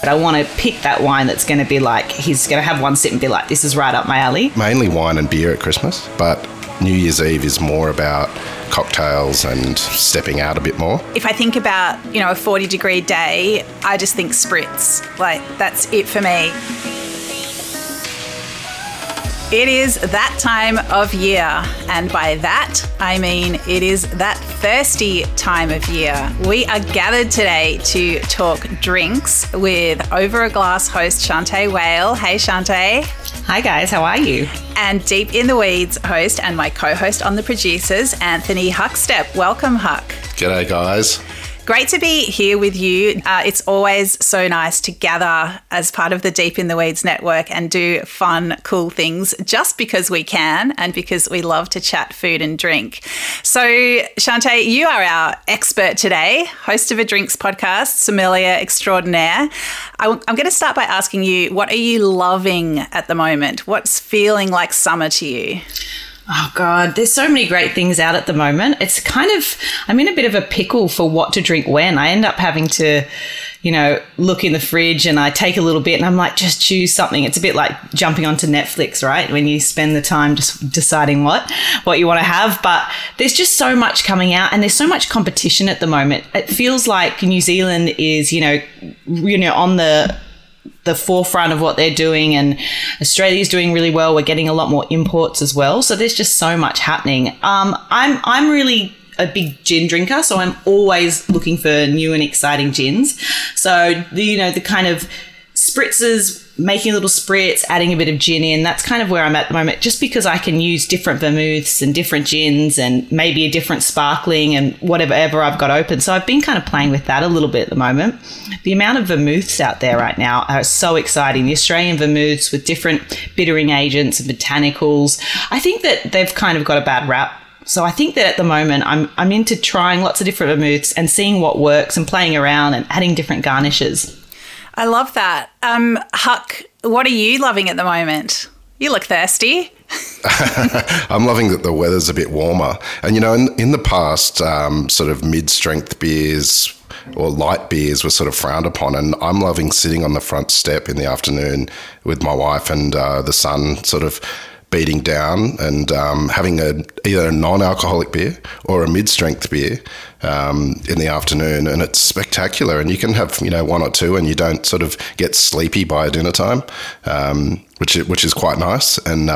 But I want to pick that wine that's going to be like, he's going to have one sip and be like, this is right up my alley. Mainly wine and beer at Christmas, but New Year's Eve is more about cocktails and stepping out a bit more. If I think about, you know, a 40-degree day, I just think spritz. Like, that's it for me. It is that time of year, and by that I mean it is that thirsty time of year. We are gathered today to talk drinks with Over a Glass host Shantae Whale. Hey Shantae. Hi guys, how are you? And Deep in the Weeds host and my co-host on The Producers, Anthony Huckstep. Welcome, Huck. G'day guys. Great to be here with you. It's always so nice to gather as part of the Deep in the Weeds network and do fun, cool things just because we can and because we love to chat food and drink. So, Shantae, you are our expert today, host of a drinks podcast, sommelier extraordinaire. I'm going to start by asking you, what are you loving at the moment? What's feeling like summer to you? Oh, God, there's so many great things out at the moment. It's kind of, I'm in a bit of a pickle for what to drink when. I end up having to, you know, look in the fridge and I take a little bit and I'm like, just choose something. It's a bit like jumping onto Netflix, right, when you spend the time just deciding what you want to have. But there's just so much coming out and there's so much competition at the moment. It feels like New Zealand is, you know, on the forefront of what they're doing, and Australia's doing really well. We're getting a lot more imports as well. So there's just so much happening. I'm really a big gin drinker, so I'm always looking for new and exciting gins. So, you know, the kind of spritzers, making little spritz, adding a bit of gin in, that's kind of where I'm at the moment, just because I can use different vermouths and different gins and maybe a different sparkling and whatever I've got open. So I've been kind of playing with that a little bit at the moment. The amount of vermouths out there right now are so exciting. The Australian vermouths with different bittering agents and botanicals. I think that they've kind of got a bad rap. So I think that at the moment I'm into trying lots of different vermouths and seeing what works and playing around and adding different garnishes. I love that. Huck, what are you loving at the moment? You look thirsty. I'm loving that the weather's a bit warmer. And, you know, in the past, sort of mid-strength beers or light beers were sort of frowned upon, and I'm loving sitting on the front step in the afternoon with my wife and the sun sort of beating down and having either a non-alcoholic beer or a mid-strength beer in the afternoon, and it's spectacular. And you can have, you know, one or two and you don't sort of get sleepy by dinner time, which is quite nice. And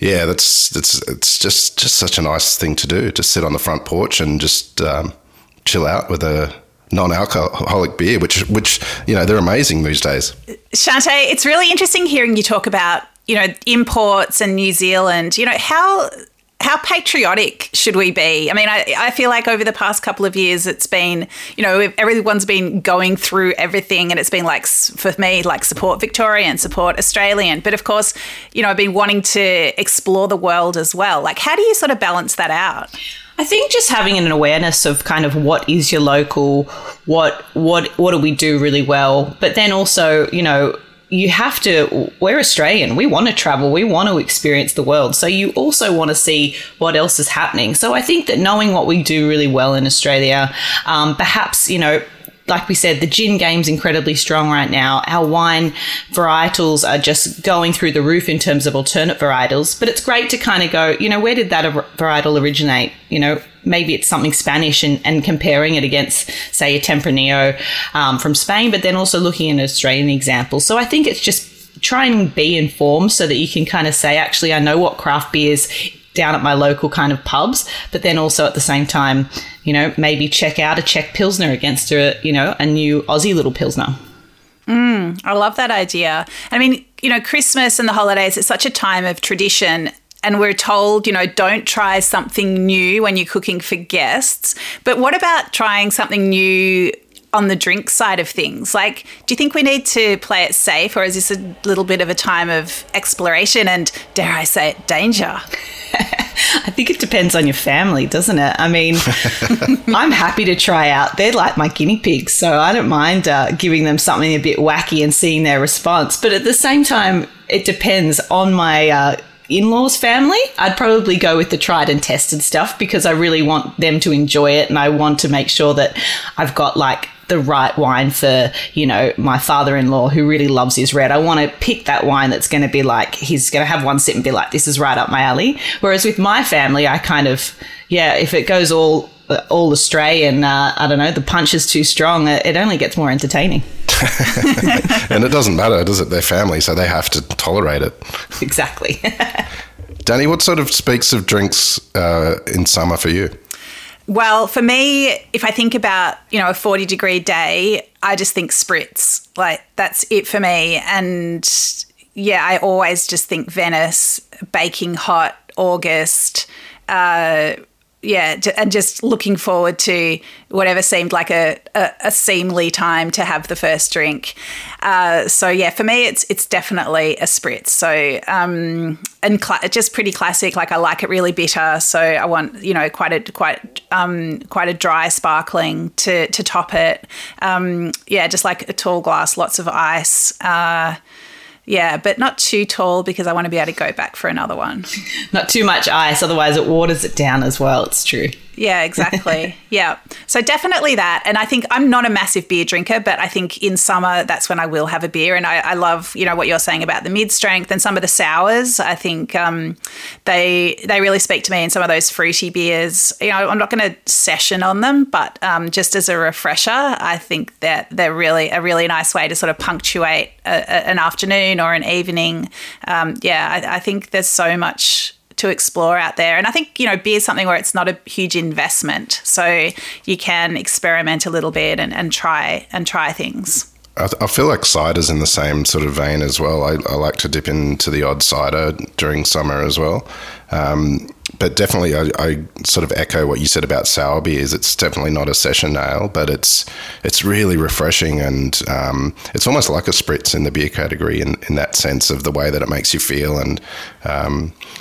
yeah, it's just such a nice thing to do, to sit on the front porch and just chill out with a non-alcoholic beer, which you know, they're amazing these days. Shantae, it's really interesting hearing you talk about, you know, imports and New Zealand. You know, how patriotic should we be? I mean, I feel like over the past couple of years it's been, you know, everyone's been going through everything, and it's been like, for me, like support Victorian, support Australian. But, of course, you know, I've been wanting to explore the world as well. Like, how do you sort of balance that out? I think just having an awareness of kind of what is your local, what do we do really well, but then also, you know, you have to, we're Australian, we want to travel, we want to experience the world. So you also want to see what else is happening. So I think that knowing what we do really well in Australia, perhaps, you know, like we said, the gin game's incredibly strong right now. Our wine varietals are just going through the roof in terms of alternate varietals. But it's great to kind of go, you know, where did that varietal originate? You know, maybe it's something Spanish and comparing it against, say, a Tempranillo from Spain, but then also looking at an Australian example. So I think it's just try and be informed so that you can kind of say, actually, I know what craft beers down at my local kind of pubs, but then also at the same time, you know, maybe check out a Czech Pilsner against a, you know, a new Aussie little Pilsner. I love that idea. I mean, you know, Christmas and the holidays, it's such a time of tradition, and we're told, you know, don't try something new when you're cooking for guests. But what about trying something new on the drink side of things? Like, do you think we need to play it safe, or is this a little bit of a time of exploration and, dare I say it, danger? I think it depends on your family, doesn't it? I mean, I'm happy to try out. They're like my guinea pigs, so I don't mind giving them something a bit wacky and seeing their response. But at the same time, it depends on my in-laws' family. I'd probably go with the tried and tested stuff because I really want them to enjoy it, and I want to make sure that I've got like the right wine for, you know, my father-in-law who really loves his red. I want to pick that wine that's going to be like, he's going to have one sip and be like, this is right up my alley. Whereas with my family, I kind of, yeah, if it goes all astray and, I don't know, the punch is too strong, it only gets more entertaining. And it doesn't matter, does it? They're family, so they have to tolerate it. Exactly. Danny, what sort of speaks of drinks in summer for you? Well, for me, if I think about, you know, a 40-degree day, I just think spritz. Like, that's it for me. And, yeah, I always just think Venice, baking hot, August, yeah, and just looking forward to whatever seemed like a seemly time to have the first drink. So, yeah, for me, it's definitely a spritz. So, just pretty classic. Like, I like it really bitter, so I want, you know, quite a dry sparkling to top it. Yeah, just like a tall glass, lots of ice. Yeah, but not too tall because I want to be able to go back for another one. Not too much ice, otherwise it waters it down as well. It's true. Yeah, exactly. Yeah. So definitely that. And I think I'm not a massive beer drinker, but I think in summer that's when I will have a beer. And I love, you know, what you're saying about the mid-strength and some of the sours. I think they really speak to me in some of those fruity beers. You know, I'm not going to session on them, but just as a refresher, I think that they're really a really nice way to sort of punctuate an afternoon or an evening. I think there's so much to explore out there. And I think, you know, beer is something where it's not a huge investment. So you can experiment a little bit and try things. I feel like cider's in the same sort of vein as well. I like to dip into the odd cider during summer as well. But definitely I sort of echo what you said about sour beers. It's definitely not a session ale, but it's really refreshing and it's almost like a spritz in the beer category in that sense of the way that it makes you feel, and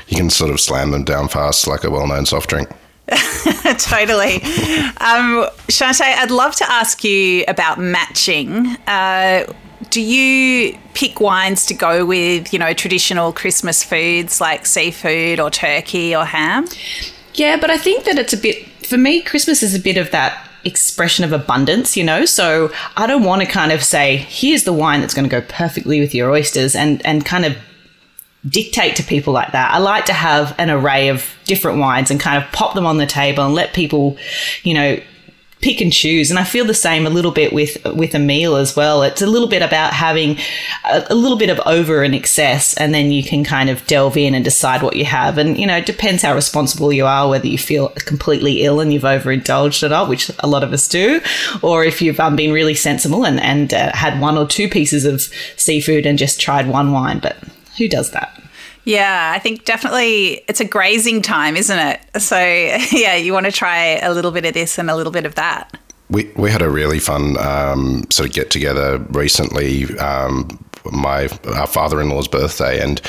you can sort of slam them down fast like a well-known soft drink. Totally. Shantae, I'd love to ask you about matching. Do you pick wines to go with, you know, traditional Christmas foods like seafood or turkey or ham? Yeah, but I think that it's a bit, for me, Christmas is a bit of that expression of abundance, you know, so I don't want to kind of say, here's the wine that's going to go perfectly with your oysters and kind of dictate to people like that. I like to have an array of different wines and kind of pop them on the table and let people, you know, pick and choose. And I feel the same a little bit with a meal as well. It's a little bit about having a little bit of over and excess, and then you can kind of delve in and decide what you have. And, you know, it depends how responsible you are, whether you feel completely ill and you've overindulged at all, which a lot of us do, or if you've been really sensible and had one or two pieces of seafood and just tried one wine. But who does that? Yeah, I think definitely it's a grazing time, isn't it? So, yeah, you want to try a little bit of this and a little bit of that. We had a really fun sort of get-together recently, our father-in-law's birthday, and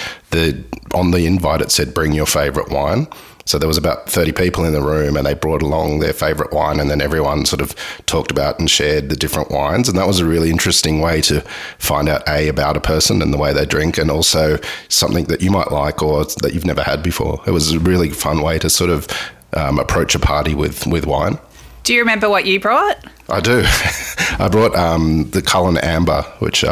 on the invite it said, bring your favourite wine. So there was about 30 people in the room and they brought along their favourite wine, and then everyone sort of talked about and shared the different wines. And that was a really interesting way to find out, A, about a person and the way they drink, and also something that you might like or that you've never had before. It was a really fun way to sort of approach a party with wine. Do you remember what you brought? I do. I brought the Cullen Amber, which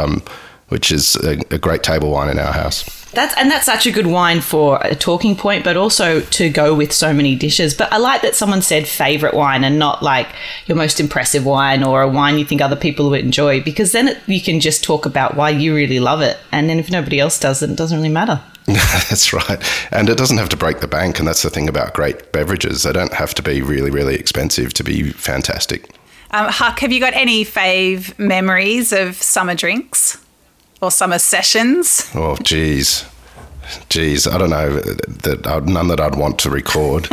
is a great table wine in our house. That's such a good wine for a talking point, but also to go with so many dishes. But I like that someone said favourite wine and not like your most impressive wine or a wine you think other people would enjoy, because then you can just talk about why you really love it. And then if nobody else does, it doesn't really matter. That's right. And it doesn't have to break the bank. And that's the thing about great beverages. They don't have to be really, really expensive to be fantastic. Huck, have you got any fave memories of summer drinks? Or summer sessions? Oh, geez, I don't know, none that I'd want to record.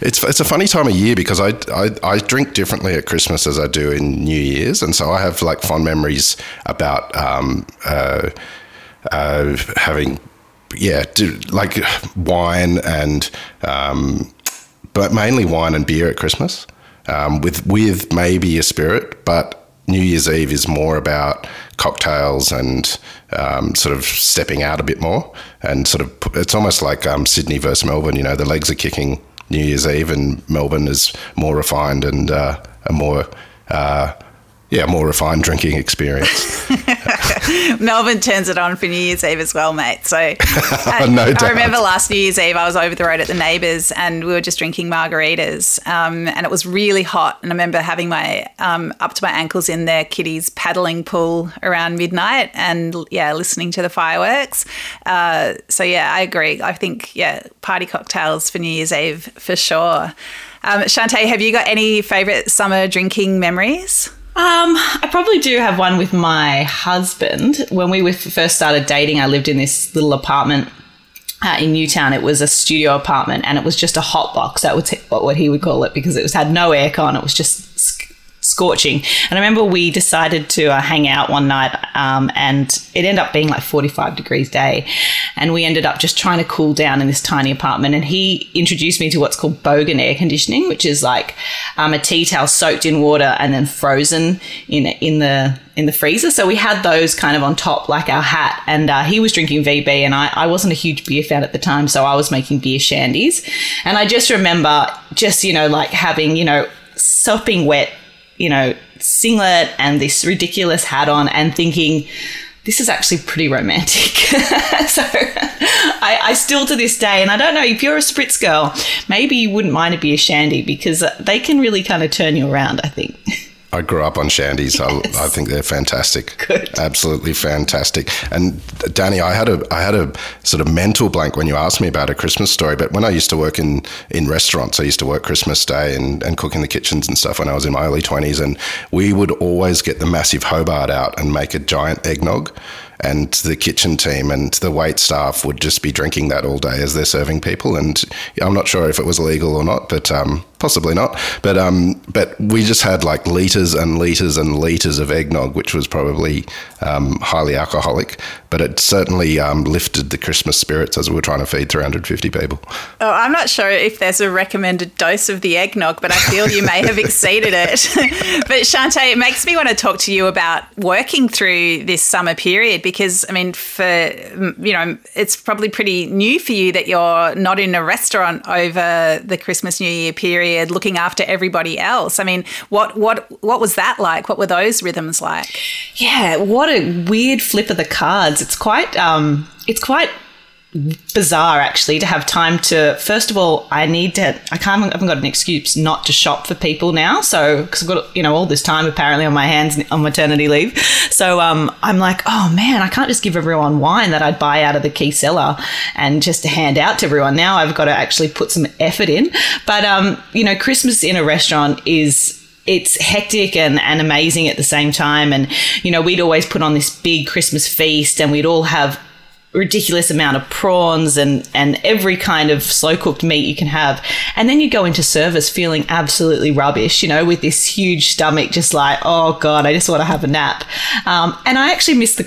It's a funny time of year because I drink differently at Christmas as I do in New Year's, and so I have like fond memories about having like wine and but mainly wine and beer at Christmas with maybe a spirit, but New Year's Eve is more about cocktails and sort of stepping out a bit more, and sort of it's almost like Sydney versus Melbourne. You know, the legs are kicking New Year's Eve, and Melbourne is more refined and a more more refined drinking experience. Melbourne turns it on for New Year's Eve as well, mate. So I remember last New Year's Eve I was over the road at the neighbours and we were just drinking margaritas and it was really hot. And I remember having my up to my ankles in their kiddies paddling pool around midnight and, listening to the fireworks. I agree. I think, party cocktails for New Year's Eve for sure. Shantae, have you got any favourite summer drinking memories? I probably do have one with my husband. When we first started dating, I lived in this little apartment in Newtown. It was a studio apartment and it was just a hot box. That was what he would call it because it had no aircon. It was just scorching. And I remember we decided to hang out one night and it ended up being like 45 degrees day. And we ended up just trying to cool down in this tiny apartment. And he introduced me to what's called bogan air conditioning, which is like a tea towel soaked in water and then frozen in the freezer. So we had those kind of on top like our hat, and he was drinking VB and I wasn't a huge beer fan at the time, so I was making beer shandies. And I just remember just, like having, sopping wet, singlet and this ridiculous hat on and thinking, this is actually pretty romantic. So I still to this day, and I don't know, if you're a spritz girl, maybe you wouldn't mind a beer shandy because they can really kind of turn you around, I think. I grew up on shandies. Yes. I think they're fantastic. Good. Absolutely fantastic. And Danny, I had a sort of mental blank when you asked me about A Christmas Story, but when I used to work in restaurants, I used to work Christmas Day and cook in the kitchens and stuff when I was in my early 20s, and we would always get the massive Hobart out and make a giant eggnog, and the kitchen team and the wait staff would just be drinking that all day as they're serving people. And I'm not sure if it was legal or not, but possibly not. But we just had like litres and litres and litres of eggnog, which was probably highly alcoholic, but it certainly lifted the Christmas spirits as we were trying to feed 350 people. Oh, I'm not sure if there's a recommended dose of the eggnog, but I feel you may have exceeded it. But Shantae, it makes me want to talk to you about working through this summer period, because, I mean, it's probably pretty new for you that you're not in a restaurant over the Christmas New Year period looking after everybody else. I mean, what was that like? What were those rhythms like? Yeah, what a weird flip of the cards. It's quite bizarre actually to have time to, first of all, I haven't got an excuse not to shop for people now, so because I've got all this time apparently on my hands on maternity leave, so I'm like, oh man, I can't just give everyone wine that I'd buy out of the key cellar and just to hand out to everyone. Now I've got to actually put some effort in, but Christmas in a restaurant is, it's hectic and amazing at the same time, and we'd always put on this big Christmas feast and we'd all have ridiculous amount of prawns and every kind of slow-cooked meat you can have. And then you go into service feeling absolutely rubbish, with this huge stomach just like, oh, God, I just want to have a nap. And I actually miss the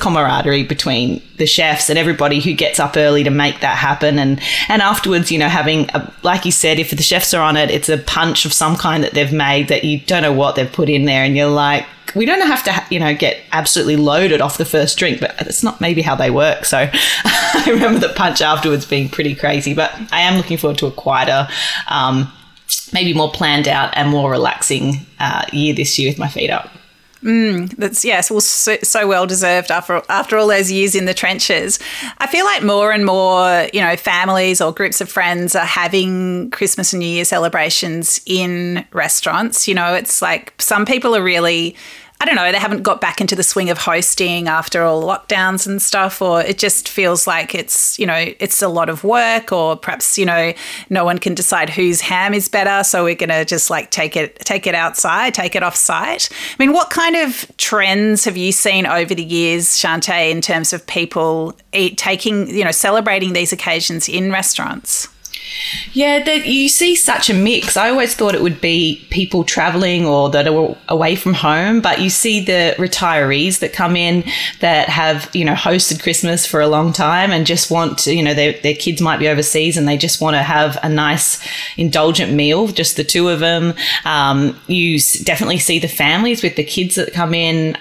camaraderie between the chefs and everybody who gets up early to make that happen. And afterwards, having, like you said, if the chefs are on it, it's a punch of some kind that they've made that you don't know what they've put in there, and you're like, we don't have to, get absolutely loaded off the first drink, but that's not maybe how they work. So I remember the punch afterwards being pretty crazy, but I am looking forward to a quieter, maybe more planned out and more relaxing year this year with my feet up. That's so well deserved after all those years in the trenches. I feel like more and more, families or groups of friends are having Christmas and New Year celebrations in restaurants. It's like some people are really, I don't know, they haven't got back into the swing of hosting after all lockdowns and stuff, or it just feels like it's, it's a lot of work, or perhaps, no one can decide whose ham is better, so we're going to just like take it outside, take it off site. I mean, what kind of trends have you seen over the years, Shantae, in terms of people celebrating these occasions in restaurants? Yeah, you see such a mix. I always thought it would be people travelling or that are away from home, but you see the retirees that come in that have, hosted Christmas for a long time and just want to, their kids might be overseas and they just want to have a nice indulgent meal, just the two of them. You definitely see the families with the kids that come in,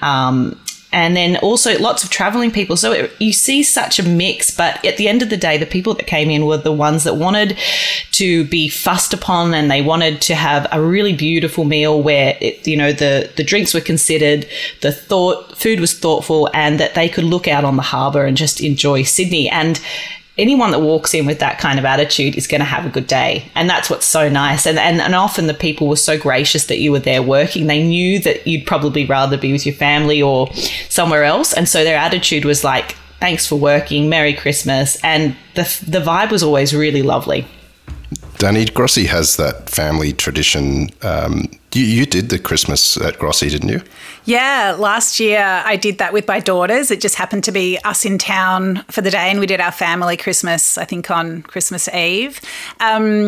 And then also lots of traveling people. So you see such a mix, but at the end of the day, the people that came in were the ones that wanted to be fussed upon, and they wanted to have a really beautiful meal where, it, you know, the drinks were considered, food was thoughtful, and that they could look out on the harbour and just enjoy Sydney. And anyone that walks in with that kind of attitude is going to have a good day. And that's what's so nice. And often the people were so gracious that you were there working. They knew that you'd probably rather be with your family or somewhere else. And so their attitude was like, thanks for working, Merry Christmas. And the vibe was always really lovely. Danny, Grossi has that family tradition. You did the Christmas at Grossi, didn't you? Yeah, last year I did that with my daughters. It just happened to be us in town for the day, and we did our family Christmas, I think, on Christmas Eve. Yeah,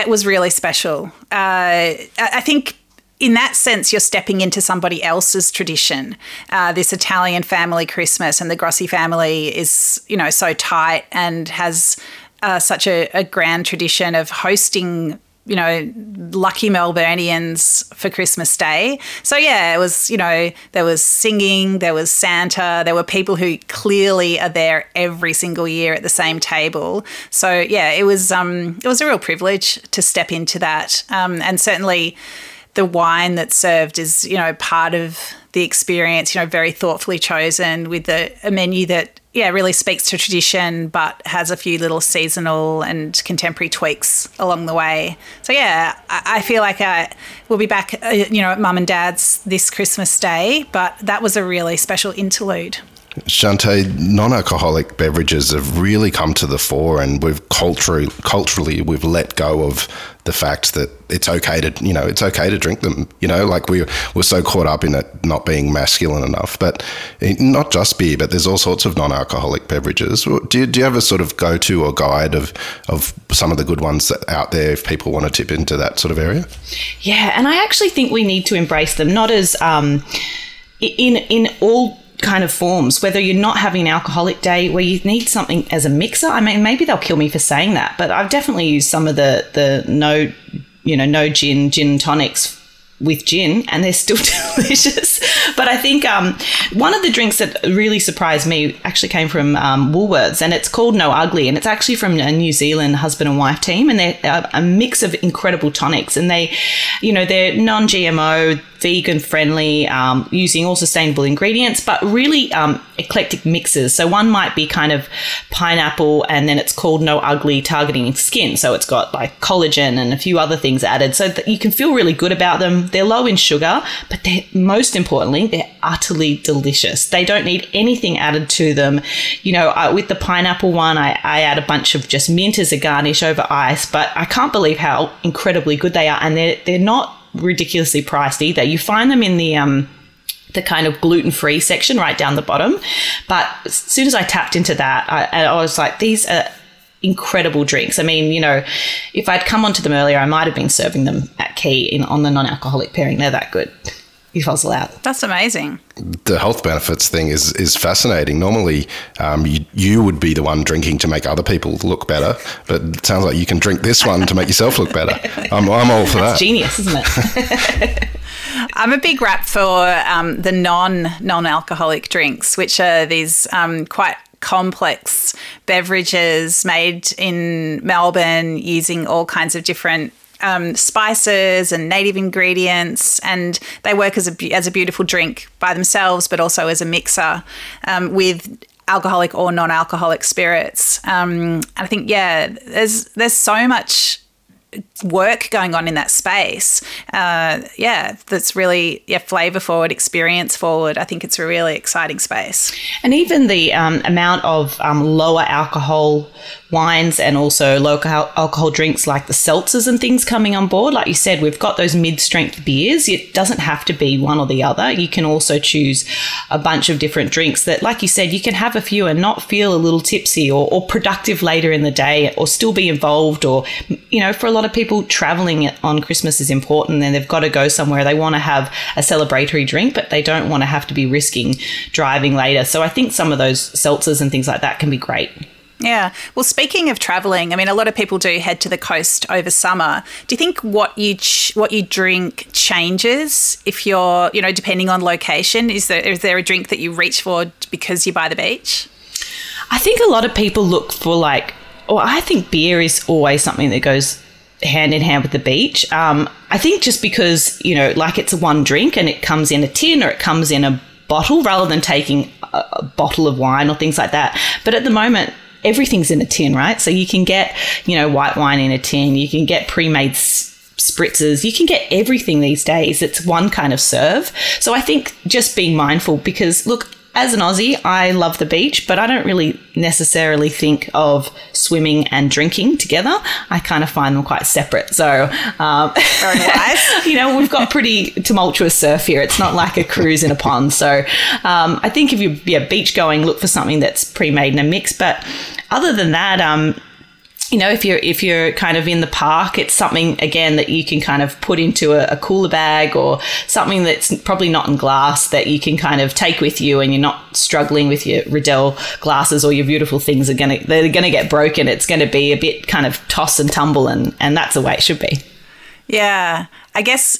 it was really special. I think in that sense, you're stepping into somebody else's tradition. This Italian family Christmas, and the Grossi family is, you know, so tight and has such a grand tradition of hosting, you know, lucky Melburnians for Christmas Day. So, yeah, it was, you know, there was singing, there was Santa, there were people who clearly are there every single year at the same table. So, yeah, it was a real privilege to step into that. And certainly the wine that's served is, you know, part of the experience, you know, very thoughtfully chosen with a menu that, yeah, really speaks to tradition, but has a few little seasonal and contemporary tweaks along the way. So, yeah, I feel like we'll be back, you know, at Mum and Dad's this Christmas Day, but that was a really special interlude. Shantae, non-alcoholic beverages have really come to the fore, and we've culturally we've let go of the fact that it's okay to drink them. You know, like we're so caught up in it not being masculine enough. But not just beer, but there's all sorts of non-alcoholic beverages. Do you have a sort of go-to or guide of some of the good ones that out there if people want to tip into that sort of area? Yeah, and I actually think we need to embrace them, not as in all kind of forms, whether you're not having an alcoholic day where you need something as a mixer. I mean, maybe they'll kill me for saying that, but I've definitely used some of the no gin tonics with gin, and they're still delicious. But I think one of the drinks that really surprised me actually came from Woolworths, and it's called No Ugly, and it's actually from a New Zealand husband and wife team, and they're a mix of incredible tonics, and they, you know, they're non-GMO, vegan friendly, using all sustainable ingredients, but really eclectic mixes. So one might be kind of pineapple, and then it's called No Ugly, targeting skin. So it's got like collagen and a few other things added, so that you can feel really good about them. They're low in sugar, but most importantly, they're utterly delicious. They don't need anything added to them. You know, with the pineapple one, I add a bunch of just mint as a garnish over ice, but I can't believe how incredibly good they are. And they're not ridiculously priced either. You find them in the kind of gluten-free section right down the bottom. But as soon as I tapped into that, I was like, these are incredible drinks. I mean, you know, if I'd come onto them earlier, I might have been serving them at Key on the non-alcoholic pairing. They're that good. If I was allowed. That's amazing. The health benefits thing is fascinating. Normally, you would be the one drinking to make other people look better, but it sounds like you can drink this one to make yourself look better. I'm all for that. It's genius, isn't it? I'm a big rap for the non-alcoholic drinks, which are these quite complex beverages made in Melbourne using all kinds of different spices and native ingredients, and they work as a beautiful drink by themselves, but also as a mixer with alcoholic or non-alcoholic spirits. And I think, yeah, there's so much work going on in that space. Yeah, that's really flavour forward, experience forward. I think it's a really exciting space. And even the amount of lower alcohol wines and also low alcohol drinks like the seltzers and things coming on board. Like you said, we've got those mid-strength beers. It doesn't have to be one or the other. You can also choose a bunch of different drinks that, like you said, you can have a few and not feel a little tipsy or productive later in the day, or still be involved, or, you know, for a lot of people, traveling on Christmas is important, and they've got to go somewhere. They want to have a celebratory drink, but they don't want to have to be risking driving later. So I think some of those seltzers and things like that can be great. Yeah. Well, speaking of travelling, I mean, a lot of people do head to the coast over summer. Do you think what you drink changes if you're, you know, depending on location? Is there a drink that you reach for because you're by the beach? I think a lot of people look for I think beer is always something that goes hand in hand with the beach. I think just because, you know, like it's one drink and it comes in a tin or it comes in a bottle rather than taking a bottle of wine or things like that. But at the moment, everything's in a tin, right? So you can get, you know, white wine in a tin. You can get pre-made spritzers. You can get everything these days. It's one kind of serve. So I think just being mindful because, look, as an Aussie, I love the beach, but I don't really necessarily think of swimming and drinking together. I kind of find them quite separate. So, you know, we've got pretty tumultuous surf here. It's not like a cruise in a pond. So, I think if you're beach going, look for something that's pre-made in a mix. But other than that, you know, if you're kind of in the park, it's something, again, that you can kind of put into a cooler bag or something that's probably not in glass that you can kind of take with you and you're not struggling with your Riedel glasses or your beautiful things they're going to get broken. It's going to be a bit kind of toss and tumble and that's the way it should be. Yeah. I guess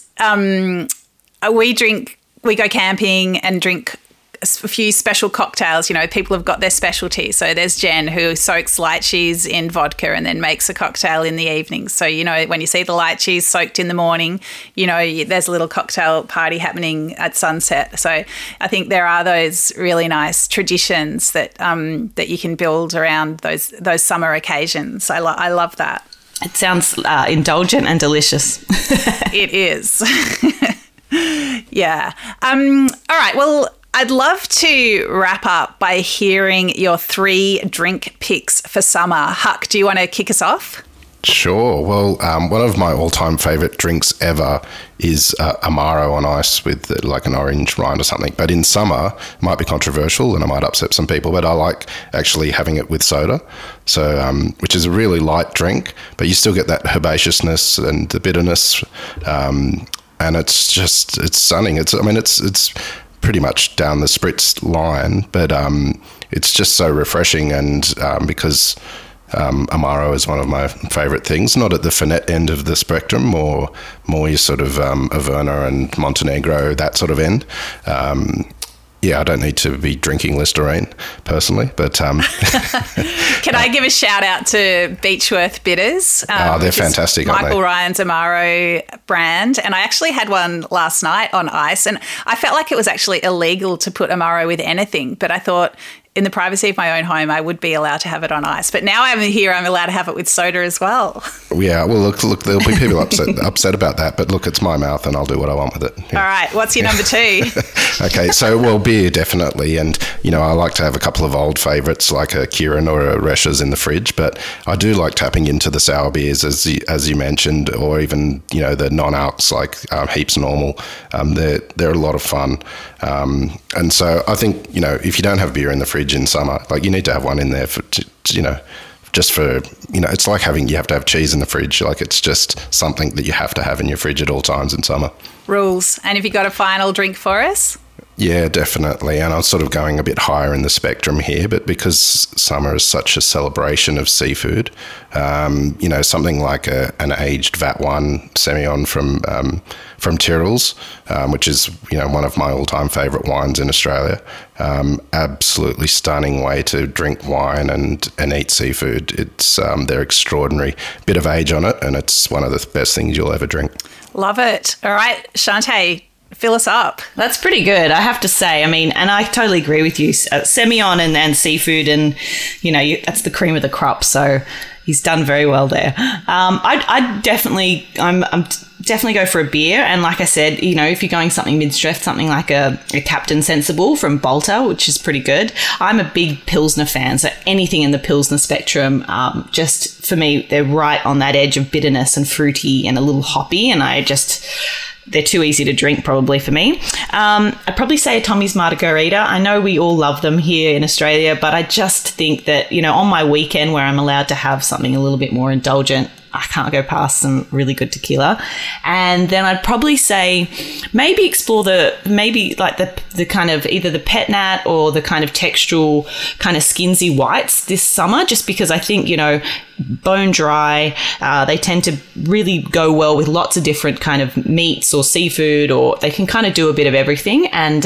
we go camping and drink a few special cocktails. You know, people have got their specialty. So there's Jen who soaks lychees in vodka and then makes a cocktail in the evening. So, you know, when you see the lychees soaked in the morning, you know, there's a little cocktail party happening at sunset. So I think there are those really nice traditions that you can build around those summer occasions. I love that. It sounds indulgent and delicious. It is. Yeah. All right. Well, I'd love to wrap up by hearing your 3 drink picks for summer. Huck, do you want to kick us off? Sure. Well, one of my all-time favourite drinks ever is Amaro on ice with an orange rind or something. But in summer, it might be controversial and I might upset some people, but I like actually having it with soda, so which is a really light drink, but you still get that herbaceousness and the bitterness, and it's just, it's stunning. It's pretty much down the spritz line, but it's just so refreshing, and because Amaro is one of my favourite things, not at the Fernet end of the spectrum, more your sort of Averna and Montenegro, that sort of end. Yeah, I don't need to be drinking Listerine personally, but... Can I give a shout-out to Beechworth Bitters? They're fantastic, aren't they? Michael Ryan's Amaro brand. And I actually had one last night on ice, and I felt like it was actually illegal to put Amaro with anything, but I thought in the privacy of my own home, I would be allowed to have it on ice. But now I'm here, I'm allowed to have it with soda as well. Yeah, well, look, there'll be people upset about that. But look, it's my mouth and I'll do what I want with it. Yeah. All right, what's your number 2? Okay, so, well, beer definitely. And, you know, I like to have a couple of old favourites like a Kirin or a Reschs in the fridge. But I do like tapping into the sour beers, as you mentioned, or even, you know, the non-alcs like Heaps Normal. They're a lot of fun. And so I think, you know, if you don't have beer in the fridge in summer, like you need to have one in there for it's like you have to have cheese in the fridge. Like it's just something that you have to have in your fridge at all times in summer. Rules. And have you got a final drink for us? Yeah, definitely. And I'm sort of going a bit higher in the spectrum here, but because summer is such a celebration of seafood, you know, something like an aged Vat One Semillon from Tyrrell's, which is, you know, one of my all-time favourite wines in Australia. Absolutely stunning way to drink wine and eat seafood. It's they're extraordinary. Bit of age on it, and it's one of the best things you'll ever drink. Love it. All right, Shantae, fill us up. That's pretty good, I have to say. I mean, and I totally agree with you. Semillon and seafood and, you know, that's the cream of the crop. So he's done very well there. I'm definitely go for a beer. And like I said, you know, if you're going something mid-strength, something like a Captain Sensible from Bolter, which is pretty good. I'm a big Pilsner fan, so anything in the Pilsner spectrum, just for me, they're right on that edge of bitterness and fruity and a little hoppy. And they're too easy to drink probably for me. I'd probably say a Tommy's Margarita. I know we all love them here in Australia, but I just think that, you know, on my weekend where I'm allowed to have something a little bit more indulgent, I can't go past some really good tequila. And then I'd probably say maybe explore the kind of either the pet nat or the kind of textural kind of skinsy whites this summer, just because I think, you know, bone dry, they tend to really go well with lots of different kind of meats or seafood, or they can kind of do a bit of everything. And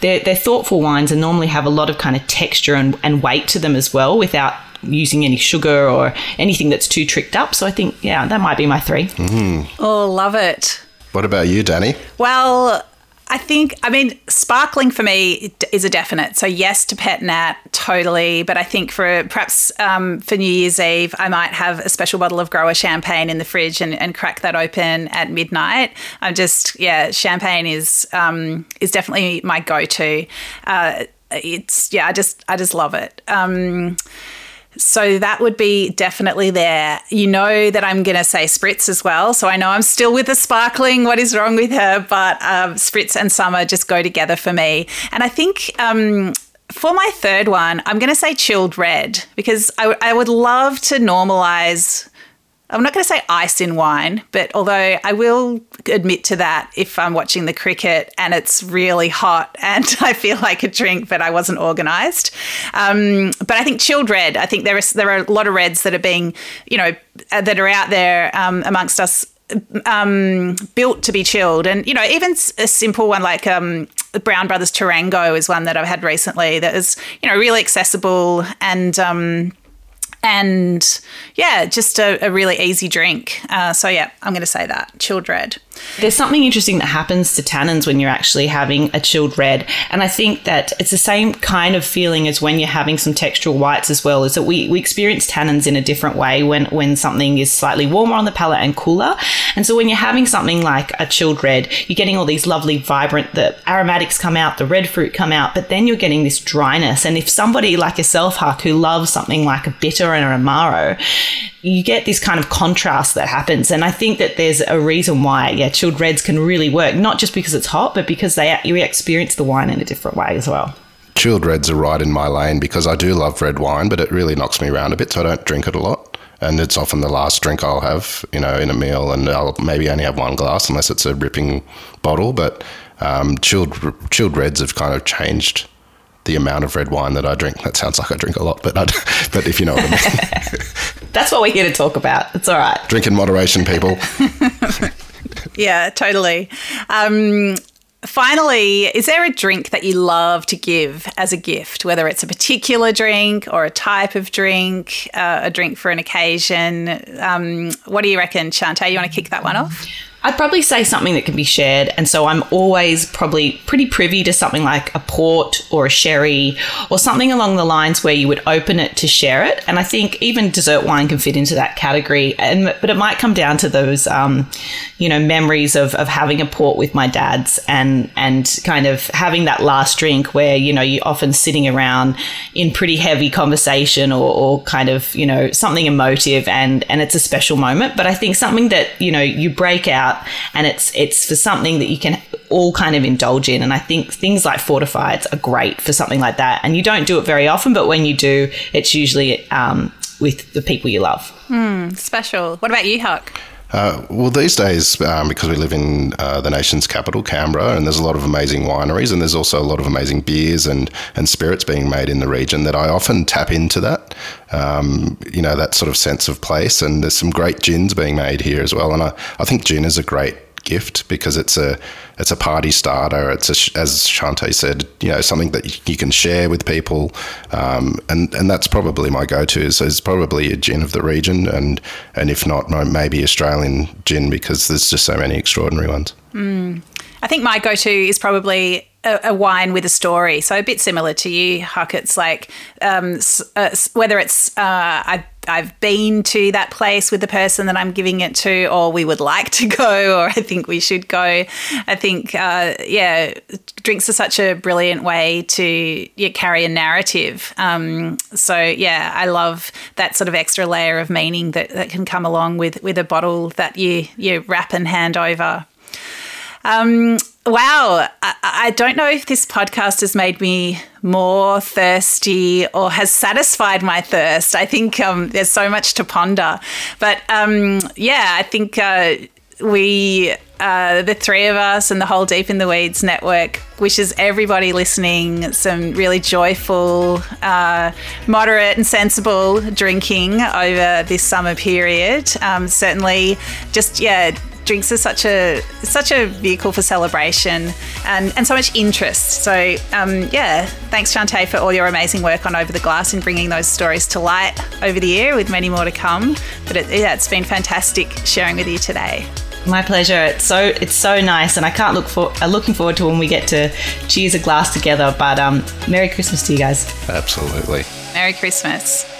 they're thoughtful wines and normally have a lot of kind of texture and weight to them as well, without using any sugar or anything that's too tricked up. So I think, yeah, that might be my three. Mm. Oh, love it. What about you, Danny? Well, I mean, sparkling for me is a definite. So yes to Pet Nat, totally. But I think for New Year's Eve, I might have a special bottle of Grower champagne in the fridge and crack that open at midnight. I'm just, yeah, champagne is definitely my go-to. I just love it. So that would be definitely there. You know that I'm going to say spritz as well. So I know I'm still with the sparkling. What is wrong with her? But spritz and summer just go together for me. And I think for my third one, I'm going to say chilled red, because I would love to normalize. I'm not going to say ice in wine, but although I will admit to that if I'm watching the cricket and it's really hot and I feel like a drink, but I wasn't organised. But I think chilled red, I think there are a lot of reds that are being, you know, that are out there amongst us, built to be chilled. And, you know, even a simple one like Brown Brothers Tarango is one that I've had recently that is, you know, really accessible and yeah, just a really easy drink. So yeah, I'm going to say that, chilled red. There's something interesting that happens to tannins when you're actually having a chilled red. And I think that it's the same kind of feeling as when you're having some textural whites as well, is that we experience tannins in a different way when something is slightly warmer on the palate and cooler. And so when you're having something like a chilled red, you're getting all these lovely, vibrant, the aromatics come out, the red fruit come out, but then you're getting this dryness. And if somebody like yourself, Huck, who loves something like a bitter and an amaro, you get this kind of contrast that happens. And I think that there's a reason why, yeah, chilled reds can really work, not just because it's hot, but because you experience the wine in a different way as well. Chilled reds are right in my lane because I do love red wine, but it really knocks me around a bit, so I don't drink it a lot. And it's often the last drink I'll have, you know, in a meal, and I'll maybe only have one glass unless it's a ripping bottle. But chilled reds have kind of changed the amount of red wine that I drink. That sounds like I drink a lot, but if you know what I mean. That's what we're here to talk about. It's all right. Drink in moderation, people. Yeah, totally. Finally, is there a drink that you love to give as a gift, whether it's a particular drink or a type of drink, a drink for an occasion? What do you reckon, Shantae? You want to kick that one off? I'd probably say something that can be shared. And so I'm always probably pretty privy to something like a port or a sherry or something along the lines where you would open it to share it. And I think even dessert wine can fit into that category. But it might come down to those, you know, memories of having a port with my dads and kind of having that last drink where, you know, you're often sitting around in pretty heavy conversation or kind of, you know, something emotive and it's a special moment. But I think something that, you know, you break out and it's for something that you can all kind of indulge in. And I think things like fortifieds are great for something like that. And you don't do it very often, but when you do, it's usually with the people you love. Special. What about you, Huck? Well, these days, because we live in the nation's capital, Canberra, and there's a lot of amazing wineries and there's also a lot of amazing beers and spirits being made in the region, that I often tap into that, you know, that sort of sense of place. And there's some great gins being made here as well. And I think gin is a great gift because it's a party starter. It's, as Shantae said, you know, something that you can share with people. And that's probably my go-to. So it's probably a gin of the region and if not, maybe Australian gin, because there's just so many extraordinary ones. I think my go-to is probably a wine with a story. So a bit similar to you, Huck. It's like whether it's I've been to that place with the person that I'm giving it to, or we would like to go, or I think we should go. I think, yeah, drinks are such a brilliant way to carry a narrative. So, yeah, I love that sort of extra layer of meaning that can come along with a bottle that you wrap and hand over. Wow. I don't know if this podcast has made me more thirsty or has satisfied my thirst. I think there's so much to ponder. But, yeah, I think the three of us and the whole Deep in the Weeds network wishes everybody listening some really joyful, moderate and sensible drinking over this summer period. Certainly just, drinks are such a vehicle for celebration and so much interest. So, thanks, Shantae, for all your amazing work on Over the Glass and bringing those stories to light over the year, with many more to come. But, it's been fantastic sharing with you today. My pleasure. It's so nice, and I can't looking forward to when we get to cheers a glass together. But Merry Christmas to you guys. Absolutely. Merry Christmas.